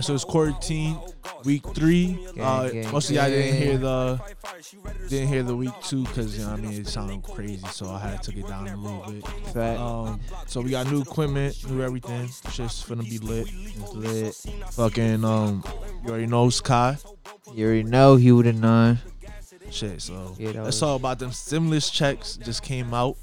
So it's quarantine week 3. Most of y'all didn't hear the week 2 because, you know what I mean, it sounded crazy, so I had to take it down a little bit. Fact. So we got new equipment, new everything. Shit's finna be lit. It's lit. Fucking you already know Sky. You already know he would have known. Shit. So yeah, that's all about them stimulus checks just came out.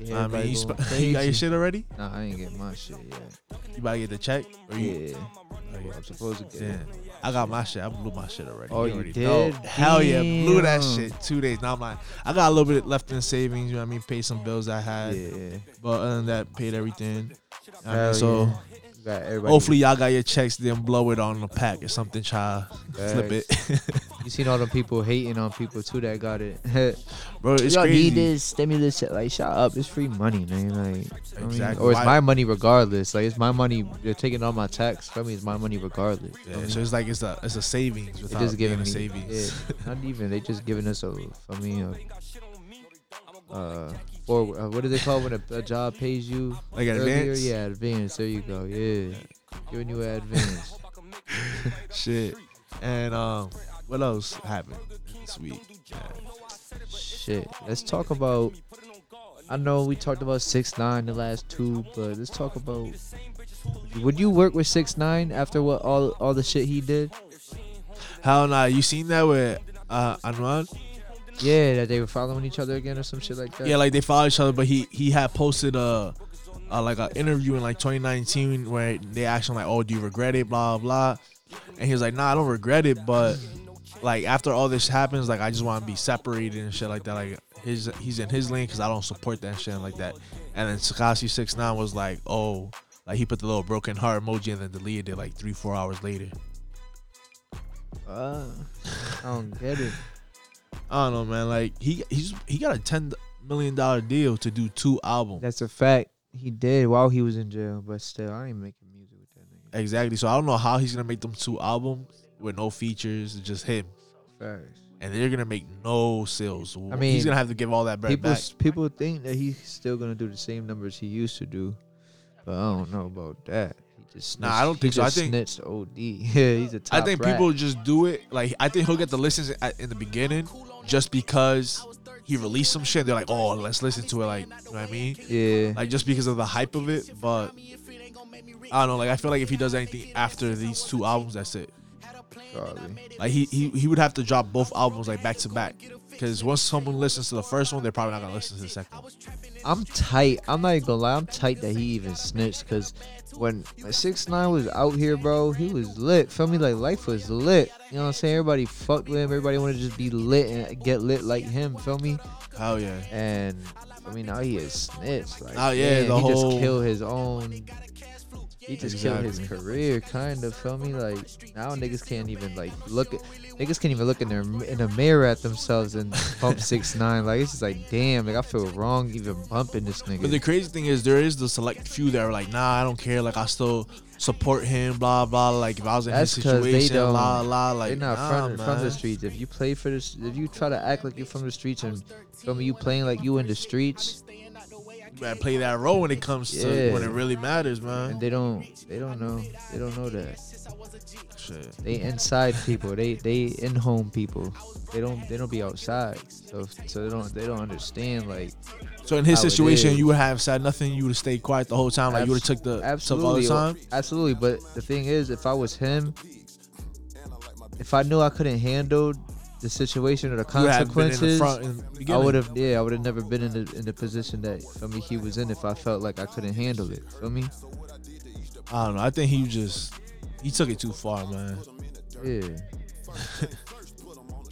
Yeah, I mean, you got your shit already? Nah, I ain't get my shit yet. You about to get the check? Or yeah. Oh, yeah, I'm supposed to get it. I got my shit. I blew my shit already. Oh, you did? Know. Hell yeah, blew that shit 2 days. Now I got a little bit left in savings. You know what I mean? Paid some bills I had. Yeah. But other than that, paid everything. I mean, so hopefully y'all got your checks, then blow it on the pack or something. Try flip it. You seen all the people hating on people too that got it. Bro, it's y'all crazy. Need this stimulus shit. Like, shut up. It's free money, man. Like, exactly. I mean, or it's my money regardless. Like, it's my money. They're taking all my tax from me. It's my money regardless. Yeah, so it's like it's a savings without just giving me, a savings. Yeah, not even. They just giving us a, I mean, what do they call when a job pays you? Like earlier? Advance? Yeah, advance. There you go. Yeah. Giving you an advance. Shit. And what else happened this week? Yeah. Shit. Let's talk about, I know we talked about 6ix9ine the last two, but let's talk about, would you work with 6ix9ine after what all the shit he did? Hell nah. You seen that with Anwan? Yeah, that they were following each other again or some shit like that. Yeah, like they followed each other, but he had posted like an interview in like 2019 where they asked him like, "Oh, do you regret it?" Blah blah, and he was like, "Nah, I don't regret it, but like after all this happens, like I just want to be separated and shit like that. Like he's in his lane because I don't support that shit like that." And then Sakasi69 was like, "Oh," like he put the little broken heart emoji and then deleted it like 3-4 hours later. I don't get it. I don't know, man. Like he got a $10 million deal to do 2 albums. That's a fact. He did while he was in jail, but still, I ain't making music with that nigga. Exactly. So I don't know how he's gonna make them 2 albums with no features, just him. Facts. And they're gonna make no sales. I mean, he's gonna have to give all that bread back. People think that he's still gonna do the same numbers he used to do, but I don't know about that. Snitched. Nah, I don't think so. I think snitched OD. Yeah, he's a top I think rat. People just do it. Like, I think he'll get the listens in the beginning just because he released some shit. They're like, oh, let's listen to it. Like, you know what I mean? Yeah. Like, just because of the hype of it. But I don't know. Like, I feel like if he does anything after these 2 albums, that's it. Probably. Like, he would have to drop both albums, like, back to back. Because once someone listens to the first one, they're probably not going to listen to the second one. I'm tight. I'm not even going to lie. I'm tight that he even snitched. Because when 6ix9ine was out here, bro, he was lit. Feel me? Like, life was lit. You know what I'm saying? Everybody fucked with him. Everybody wanted to just be lit and get lit like him. Feel me? Hell yeah. And, I mean, now he is snitched. Like, oh, yeah. Man, the whole... just killed his own... He just killed his career, kind of. Feel me? Like now, niggas can't even like look. Niggas can't even look in the mirror at themselves and bump 6ix9ine. Like it's just like, damn. Like I feel wrong even bumping this nigga. But the crazy thing is, there is the select few that are like, nah, I don't care. Like I still support him. Blah blah. Like if I was in his situation, la la. Like they're not from the streets. If you play for this, if you try to act like you're from the streets and feel me, you playing like you in the streets. I play that role when it comes to when it really matters, man. And they don't know that. Shit. They inside people. They in home people. They don't be outside. So they don't understand like. So in his situation, you would have said nothing. You would have stayed quiet the whole time. Like you would have took the absolutely took all the time. Absolutely. But the thing is, if I was him, if I knew I couldn't handle the situation or the consequences, I would have never been in the position that for me he was in if I felt like I couldn't handle it. Feel me? I don't know. I think he took it too far, man. Yeah.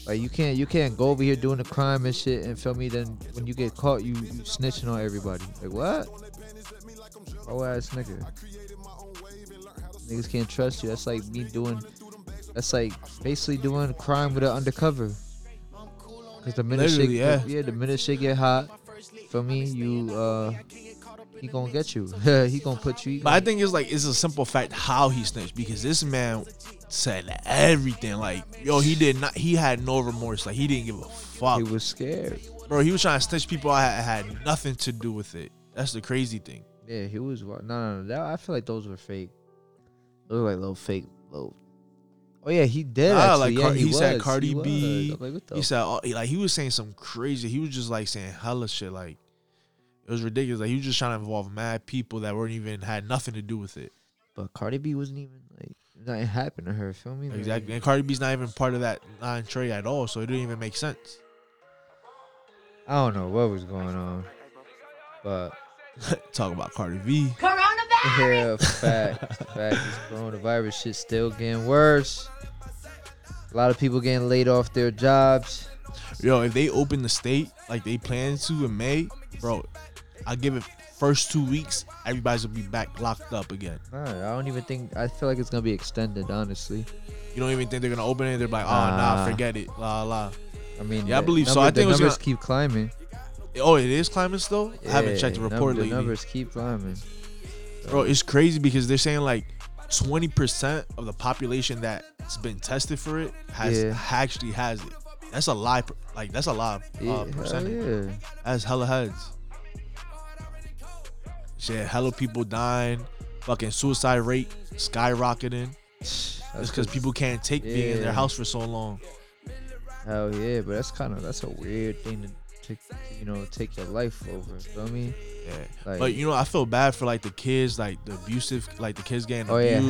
Like you can't go over here doing the crime and shit and feel me, then when you get caught you snitching on everybody. Like what? Oh ass nigga. Niggas can't trust you. That's like me doing basically doing crime with an undercover. Cause the minute shit, get hot, feel me, you he gonna get you. He gonna put you. But I think it's a simple fact how he snitched because this man said everything. Like yo, he had no remorse. Like he didn't give a fuck. He was scared, bro. He was trying to snitch people. I had nothing to do with it. That's the crazy thing. Yeah, he was. No. I feel like those were fake. Those were like little fake. little. Oh yeah, he did. Actually. Like, yeah, he said was. Cardi B. Like, he said he was saying some crazy. He was just like saying hella shit. Like it was ridiculous. Like he was just trying to involve mad people that weren't even had nothing to do with it. But Cardi B wasn't even like nothing happened to her. Feel me? Like, exactly. And Cardi B's not even part of that entree at all, so it didn't even make sense. I don't know what was going on, but talk about Cardi B. Coronavirus. Yeah, fact. This coronavirus shit still getting worse. A lot of people getting laid off their jobs. Yo, if they open the state like they plan to in May, bro, I give it first 2 weeks, everybody's gonna be back locked up again. All right, I feel like it's gonna be extended. Honestly, you don't even think they're gonna open it. They're like, forget it, la. I mean, yeah, I believe so. I think the numbers keep climbing. Oh, it is climbing still? Yeah, I haven't checked the report lately. The numbers keep climbing. So. Bro, it's crazy because they're saying like 20% of the population that's been tested for it actually has it. That's a lie. Like, that's a lot of percentage. Yeah. That's hella heads. Shit, hella people dying. Fucking suicide rate skyrocketing. That's because people can't take being in their house for so long. Hell yeah, but that's a weird thing to take your life over. You know what I mean? Yeah. Like, but I feel bad for like the kids, like the abusive, like the kids getting abused.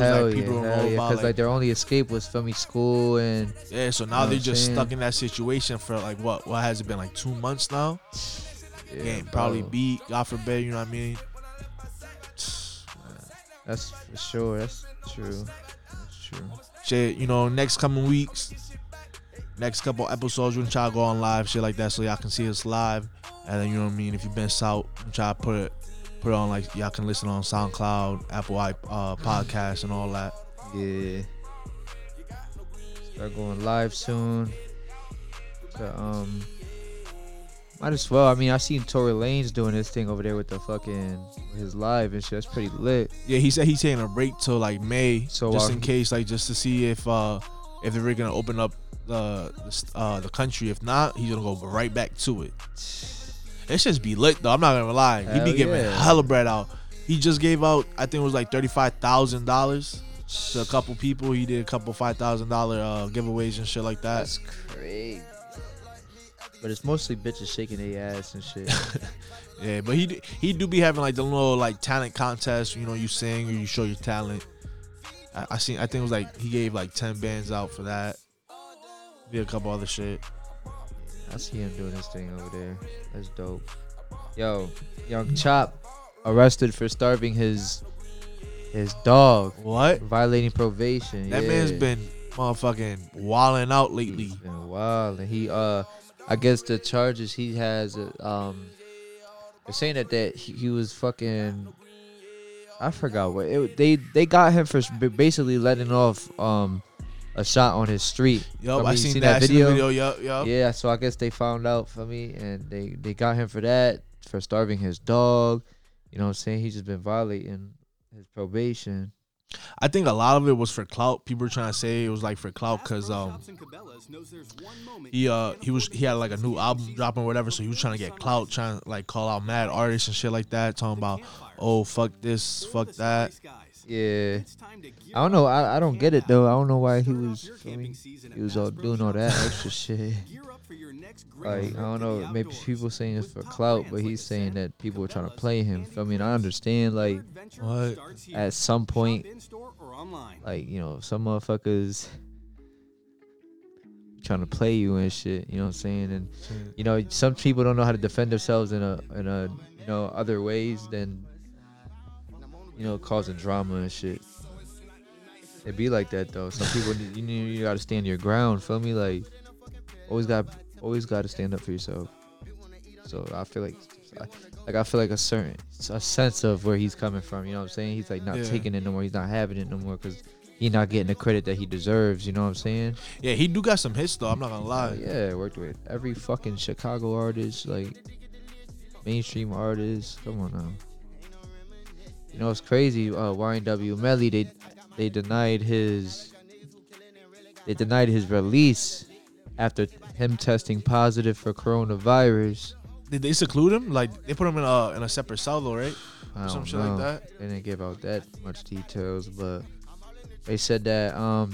Because their only escape was school and so now they're just stuck in that situation for like what has it been like 2 months now? Yeah, getting probably beat, God forbid, you know what I mean? That's for sure, that's true. Shit, next coming weeks. Next couple episodes, we're gonna try to go on live, shit like that, so y'all can see us live. And then, you know what I mean? If you missed out, we'll try to put it on, like, y'all can listen on SoundCloud, Apple Podcasts, and all that. Yeah. Start going live soon. So, might as well. I mean, I seen Tory Lanez doing his thing over there with the his live and shit. That's pretty lit. Yeah, he said he's taking a break till, like, May, so just in case, like, just to see if they're really gonna open up the country. If not, he's gonna go right back to it. It just be lit though. I'm not gonna lie. He be giving hella bread out. He just gave out, I think it was like $35,000 to a couple people. He did a couple $5,000 giveaways and shit like that. That's crazy. But it's mostly bitches shaking their ass and shit. Yeah, but he do be having like the little like talent contest. You know, you sing or you show your talent. I think it was like he gave like 10 bands out for that. Did a couple other shit. I see him doing his thing over there. That's dope. Yo, Young Chop arrested for starving his dog. What? Violating probation. That man's been motherfucking wilding out lately. He's been wilding. He I guess the charges he has they're saying that he was fucking. I forgot what they got him for basically letting off a shot on his street. Yup, I seen that video. Yup. Yeah, so I guess they found out for me, and they got him for that, for starving his dog. You know what I'm saying? He's just been violating his probation. I think a lot of it was for clout. People were trying to say it was like for clout because he had like a new album dropping or whatever, so he was trying to get clout, trying to like call out mad artists and shit like that, talking about fuck this, fuck that. Yeah, I don't know. I don't get it though. I don't know why he was all doing all that extra shit. Like, I don't know. Maybe people saying it's for clout, but he's saying that people are trying to play him. I mean, I understand. Like, what? At some point, like, some motherfuckers trying to play you and shit. You know what I'm saying? And some people don't know how to defend themselves in a other ways than causing drama and shit. It be like that though. Some people, you gotta stand your ground. Feel me? Like, always gotta stand up for yourself. So I feel like a certain sense of where he's coming from. You know what I'm saying? He's like not taking it no more. He's not having it no more because he's not getting the credit that he deserves. You know what I'm saying? Yeah, he do got some hits though. I'm not gonna lie. Yeah, worked with every fucking Chicago artist, like mainstream artist. Come on now. It's crazy. YNW Melly, they denied his release after him testing positive for coronavirus. Did they seclude him? Like, they put him in a separate cell though, right? Or some shit like that. They didn't give out that much details, but They said that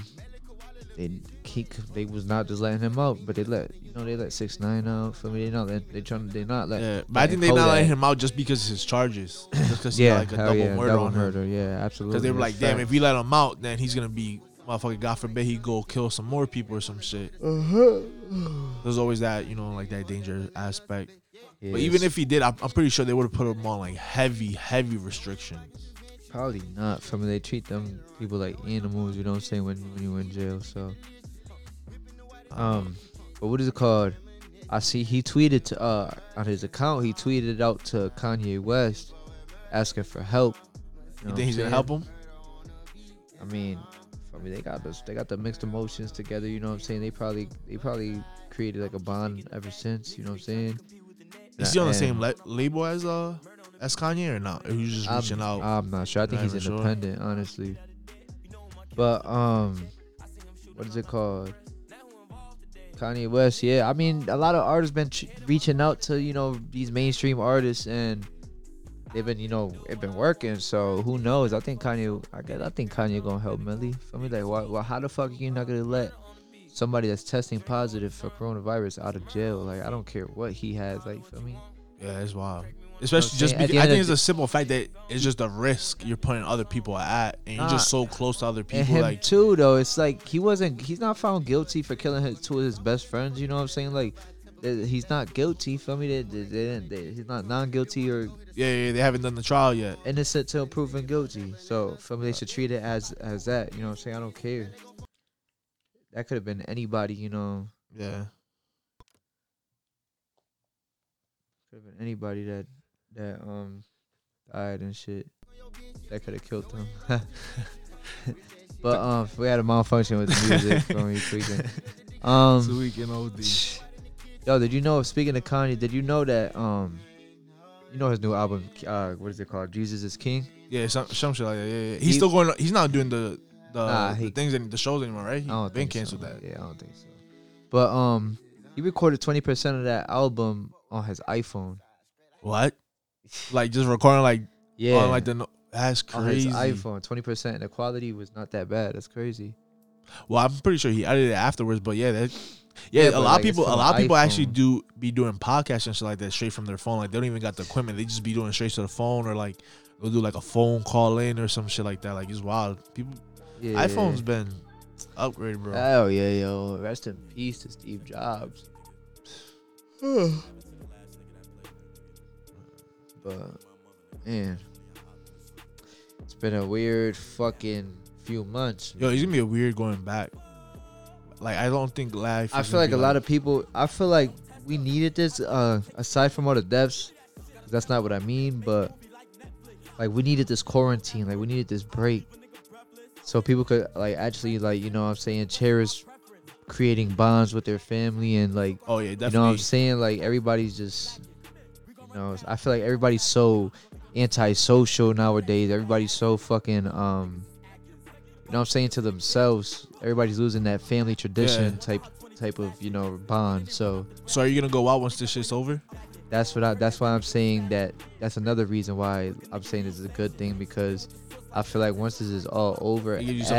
they was not just letting him out, but they let, you know, they let 6ix9ine out. For me, they not let, they trying, they not let. Yeah, but I think they not letting him out just because of his charges. Just because yeah, he got like a double murder on him. Yeah, absolutely. Because they were like, damn, if we let him out, then he's gonna be motherfucker. God forbid he go kill some more people or some shit. Uh-huh. There's always that, you know, like that danger aspect. Yes. But even if he did, I'm pretty sure they would have put him on like heavy, heavy restrictions. Probably not. I mean, they treat them people like animals, you know what I'm saying, when you're in jail. So but what is it called? I see he tweeted to on his account, he tweeted out to Kanye West asking for help. You think he's gonna help him? I mean they got the mixed emotions together, you know what I'm saying? They probably created like a bond ever since, you know what I'm saying? Is he on the same label as Kanye or not? Or he's just reaching out? I'm not sure. I think he's independent, honestly. But what is it called? Kanye West. Yeah, I mean, a lot of artists been reaching out to, you know, these mainstream artists, and they've been, you know, it been working. So who knows? I think Kanye gonna help Melly. For me, like, why? How the fuck are you not gonna let somebody that's testing positive for coronavirus out of jail? Like, I don't care what he has. Like, for me. Yeah, it's wild. Especially just because I think it's a simple fact that it's just a risk you're putting other people at, and you're just so close to other people. And him like too, though. It's like he's not found guilty for killing two of his best friends. You know what I'm saying? Like, he's not guilty. Feel me? He's not non-guilty or yeah. They haven't done the trial yet. Innocent till proven guilty. So for me, they should treat it as that. You know what I'm saying? I don't care. That could have been anybody. You know? Yeah. Could have been anybody that died and shit. That could have killed them. But we had a malfunction with the music from me tweaking. It's a weekend OD. Yo, did you know, speaking of Kanye, did you know that you know his new album, what is it called? Jesus is King? Yeah, some shit like that. Yeah. He's still going, he's not doing the things and the shows anymore, right? I don't think so. Yeah, I don't think so. But he recorded 20% of that album on his iPhone. What? Like just recording, like yeah, on like the, that's crazy. On his iPhone, 20%, and the quality was not that bad. That's crazy. Well, I'm pretty sure he edited it afterwards, but yeah, that a lot of people actually be doing podcasts and shit like that straight from their phone. Like they don't even got the equipment; they just be doing straight to the phone, or like they'll do like a phone call in or some shit like that. Like it's wild. People, yeah. iPhone's been upgraded, bro. Oh yeah, yo, rest in peace to Steve Jobs. But man, it's been a weird fucking few months. Yo, it's gonna be a weird going back. Like I don't think life. I feel like a lot of people. I feel like we needed this. Aside from all the deaths, that's not what I mean. But like we needed this quarantine. Like we needed this break, so people could like actually like, you know what I'm saying, cherish creating bonds with their family and like. Oh yeah, definitely. You know what I'm saying? Like everybody's just. I feel like everybody's so antisocial nowadays. Everybody's so fucking, you know what I'm saying, to themselves. Everybody's losing that family tradition type of, you know, bond. So are you gonna go out once this shit's over? That's why I'm saying that. That's another reason why I'm saying this is a good thing, because I feel like once this is all over, everybody's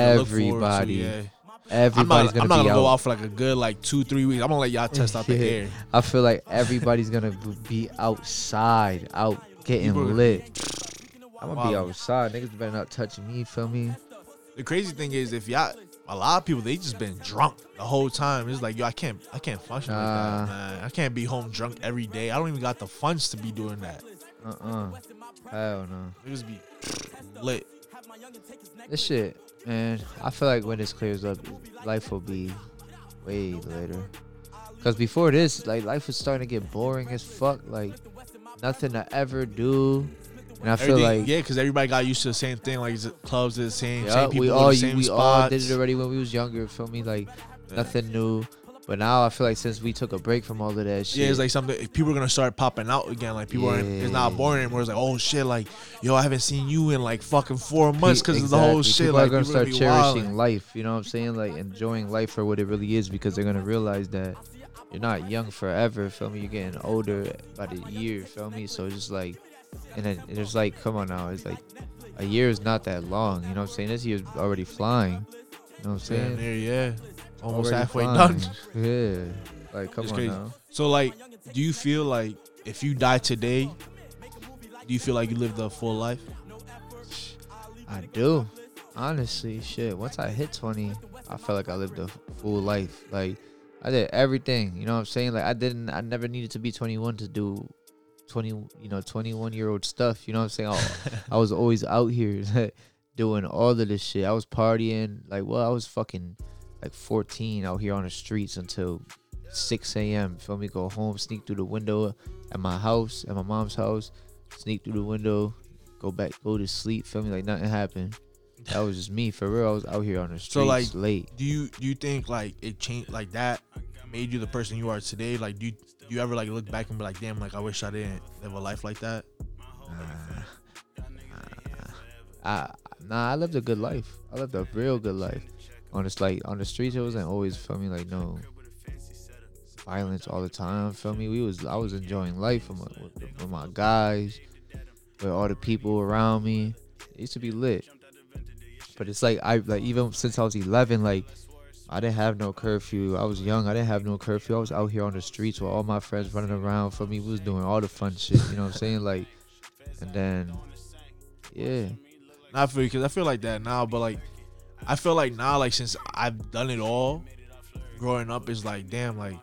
gonna go out for like a good like 2-3 weeks. I'm gonna let y'all test out the air. I feel like everybody's gonna be outside, out getting lit. I'm gonna be outside. Niggas better not touch me. Feel me? The crazy thing is, if y'all, a lot of people, they just been drunk the whole time. It's like, yo, I can't function like that, man. I can't be home drunk every day. I don't even got the funds to be doing that. Hell no. It just be lit. This shit. Man, I feel like when this clears up, life will be way later. Because before this, like, life was starting to get boring as fuck. Like, nothing to ever do. And I feel like... Yeah, because everybody got used to the same thing. Like, clubs are the same. Yeah, same people go to the same spots. We all did it already when we was younger, feel me? Like, nothing new. But now I feel like since we took a break from all of that shit, yeah, it's like something people are gonna start popping out again. Like people aren't, it's not boring anymore. It's like, oh shit, like yo, I haven't seen you in like fucking 4 months because of the whole shit. People like people are gonna start cherishing life. You know what I'm saying? Like enjoying life for what it really is, because they're gonna realize that you're not young forever. Feel me? You're getting older by the year. Feel me? So it's just like, and then it's like, come on now. It's like a year is not that long. You know what I'm saying? This year's already flying. You know what I'm saying? Damn near, yeah. Almost already halfway flying. Done. Yeah. Like, come it's on crazy. Now. So, like, do you feel like if you die today, do you feel like you lived a full life? I do. Honestly, shit. Once I hit 20, I felt like I lived a full life. Like, I did everything. You know what I'm saying? Like, I never needed to be 21 to do 21-year-old stuff. You know what I'm saying? I was always out here doing all of this shit. I was partying. Like, well, I was fucking like 14 out here on the streets until 6 a.m. Feel me? Go home, sneak through the window at my house, at my mom's house, sneak through the window, go back, go to sleep. Feel me? Like, nothing happened. That was just me. For real, I was out here on the streets. So, like, late. Do you think, like, it changed, like, that made you the person you are today? Like, do you ever, like, look back and be like, damn, like, I wish I didn't live a life like that? Nah, I lived a good life. I lived a real good life. On the streets, it wasn't always, feel me, like, no violence all the time, feel me? I was enjoying life with my guys, with all the people around me. It used to be lit. But it's like, even since I was 11, like, I didn't have no curfew. I was young. I didn't have no curfew. I was out here on the streets with all my friends running around for me. We was doing all the fun shit. You know what I'm saying? Like, and then, yeah. Not for you, because I feel like that now. But, like, I feel like now, like, since I've done it all, growing up is like, damn, like,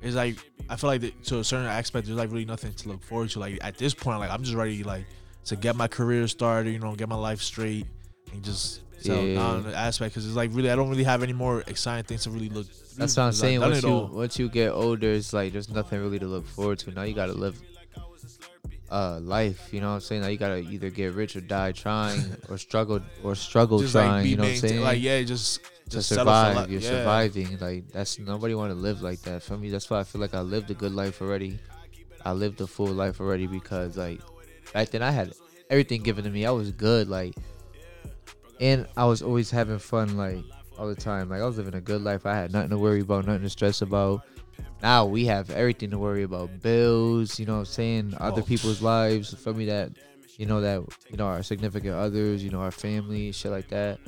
it's like, I feel like that, to a certain aspect, there's, like, really nothing to look forward to. Like, at this point, like, I'm just ready, like, to get my career started, you know, get my life straight. And just settle down the aspect, because it's like, really, I don't really have any more exciting things to really look through. That's what I'm saying. Once you get older, it's like there's nothing really to look forward to. Now you gotta live life. You know what I'm saying? Now you gotta either get rich or die trying, or struggle just trying. Like, you know what I'm saying? Like, yeah, just survive. You're surviving. Like, that's, nobody want to live like that. For me, that's why I feel like I lived a good life already. I lived a full life already, because, like, back then I had everything given to me. I was good. Like. And I was always having fun, like, all the time. Like, I was living a good life. I had nothing to worry about, nothing to stress about. Now we have everything to worry about. Bills, you know what I'm saying? Other people's lives. For me, that, our significant others, you know, our family, shit like that.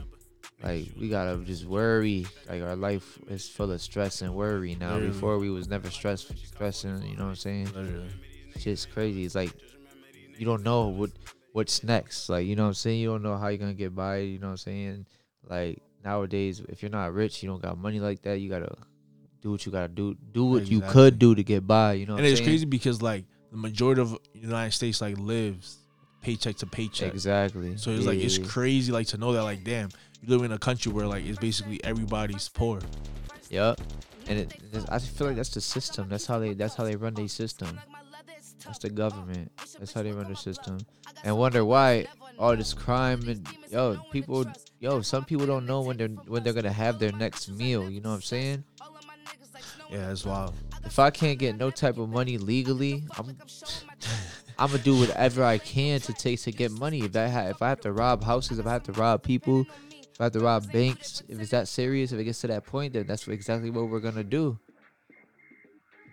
Like, we gotta just worry. Like, our life is full of stress and worry now. Literally. Before, we was never stressing, you know what I'm saying? Literally. It's just crazy. It's like, you don't know what's next. Like, you know what I'm saying? You don't know how you're gonna get by. You know what I'm saying? Like, nowadays, if you're not rich, you don't got money like that. You gotta do what you gotta do. Do what exactly. You could do to get by. You know what I'm saying? And it's crazy because, like, the majority of the United States, like, lives paycheck to paycheck. Exactly. So it's like, it's crazy, like, to know that, like, damn, you live in a country where, like, it's basically everybody's poor. Yep. And I feel like that's the system. That's how they run their system. That's the government. That's how they run the system. And wonder why all this crime and some people don't know when they're gonna have their next meal. You know what I'm saying? Yeah, that's wild. If I can't get no type of money legally, I'm gonna do whatever I can to get money. If I have to rob houses, if I have to rob people, if I have to rob banks, if it's that serious, if it gets to that point, then that's exactly what we're gonna do.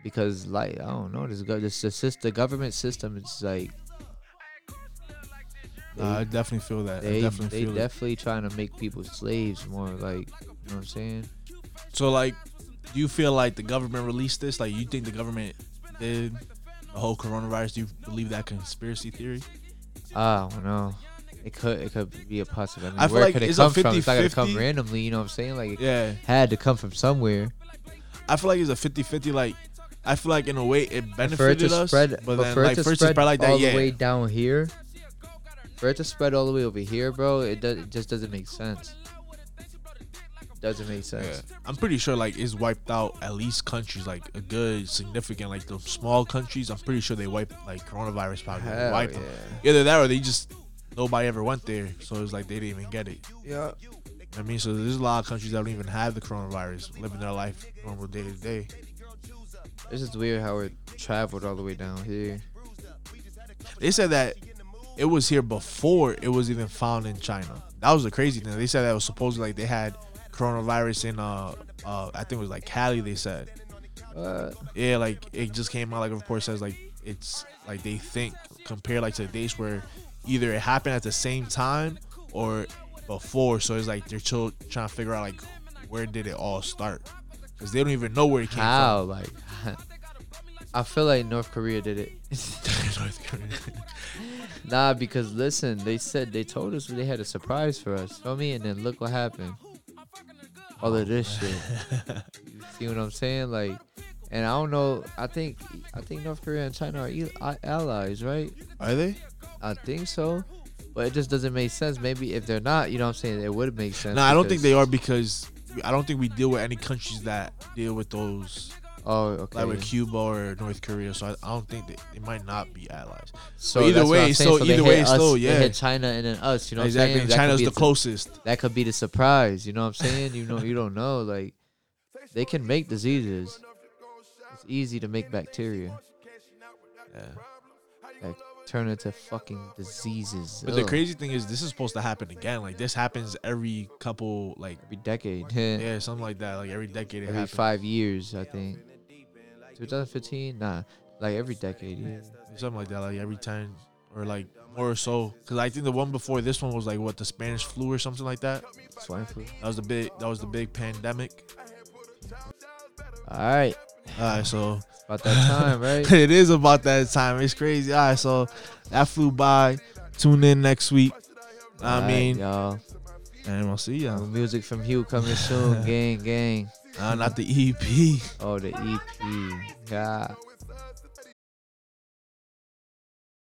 Because, like, I don't know, the government system, it's like, I definitely feel that. They definitely trying to make people slaves more, like, you know what I'm saying? So, like, do you feel like the government released this? Like, you think the government did the whole coronavirus? Do you believe that conspiracy theory? I don't know. It could be a possibility. I mean, where could it come from? It's not going to come randomly, you know what I'm saying? Like, it had to come from somewhere. I feel like it's a 50-50, like, I feel like in a way it benefited us. For it to spread all the way over here, bro, it just doesn't make sense. Doesn't make sense. Yeah. I'm pretty sure, like, it's wiped out at least countries, like, a good significant, like, the small countries. I'm pretty sure they wiped, like, coronavirus probably wiped them. Either that or they just, nobody ever went there, so it's like they didn't even get it. Yeah. I mean, so there's a lot of countries that don't even have the coronavirus, living their life normal day to day. It's just weird how it traveled all the way down here. They said that it was here before it was even found in China. That was the crazy thing. They said that it was supposedly, like, they had coronavirus in I think it was like Cali. They said, yeah, like, it just came out, like, a report says, like, it's like they think compared, like, to the days where either it happened at the same time or before. So it's like they're still trying to figure out like where did it all start, because they don't even know where it came from. Like, I feel like North Korea did it. North Korea. Nah, because listen, they said they told us they had a surprise for us. Feel me? And then look what happened. All of this shit. You see what I'm saying? Like, and I don't know. I think North Korea and China are allies, right? Are they? I think so. But it just doesn't make sense. Maybe if they're not, you know what I'm saying, it would make sense. No, I don't think they are, because I don't think we deal with any countries that deal with those. Oh, okay. Like with Cuba or North Korea. So I don't think they might not be allies. So but either way, so either way, still, yeah. They hit China and then us, you know what I'm saying? Exactly. China's the closest. That could be the surprise, you know what I'm saying? You know, you don't know. Like, they can make diseases. It's easy to make bacteria. Yeah. Like, turn into fucking diseases. But the crazy thing is, this is supposed to happen again. Like, this happens every couple, like, every decade. Yeah, something like that. Like, every decade it happens. Every 5 years, I think. 2015, nah, like every decade, yeah. Something like that, like every 10 or like more or so. Cause I think the one before this one was like what, the Spanish flu or something like that. Swine flu. That was the big pandemic. All right, so it's about that time, right? It is about that time. It's crazy. All right, so that flew by. Tune in next week. All right, y'all. And we'll see y'all. Music from Hugh coming soon, gang. Not the EP. Oh, the EP. God.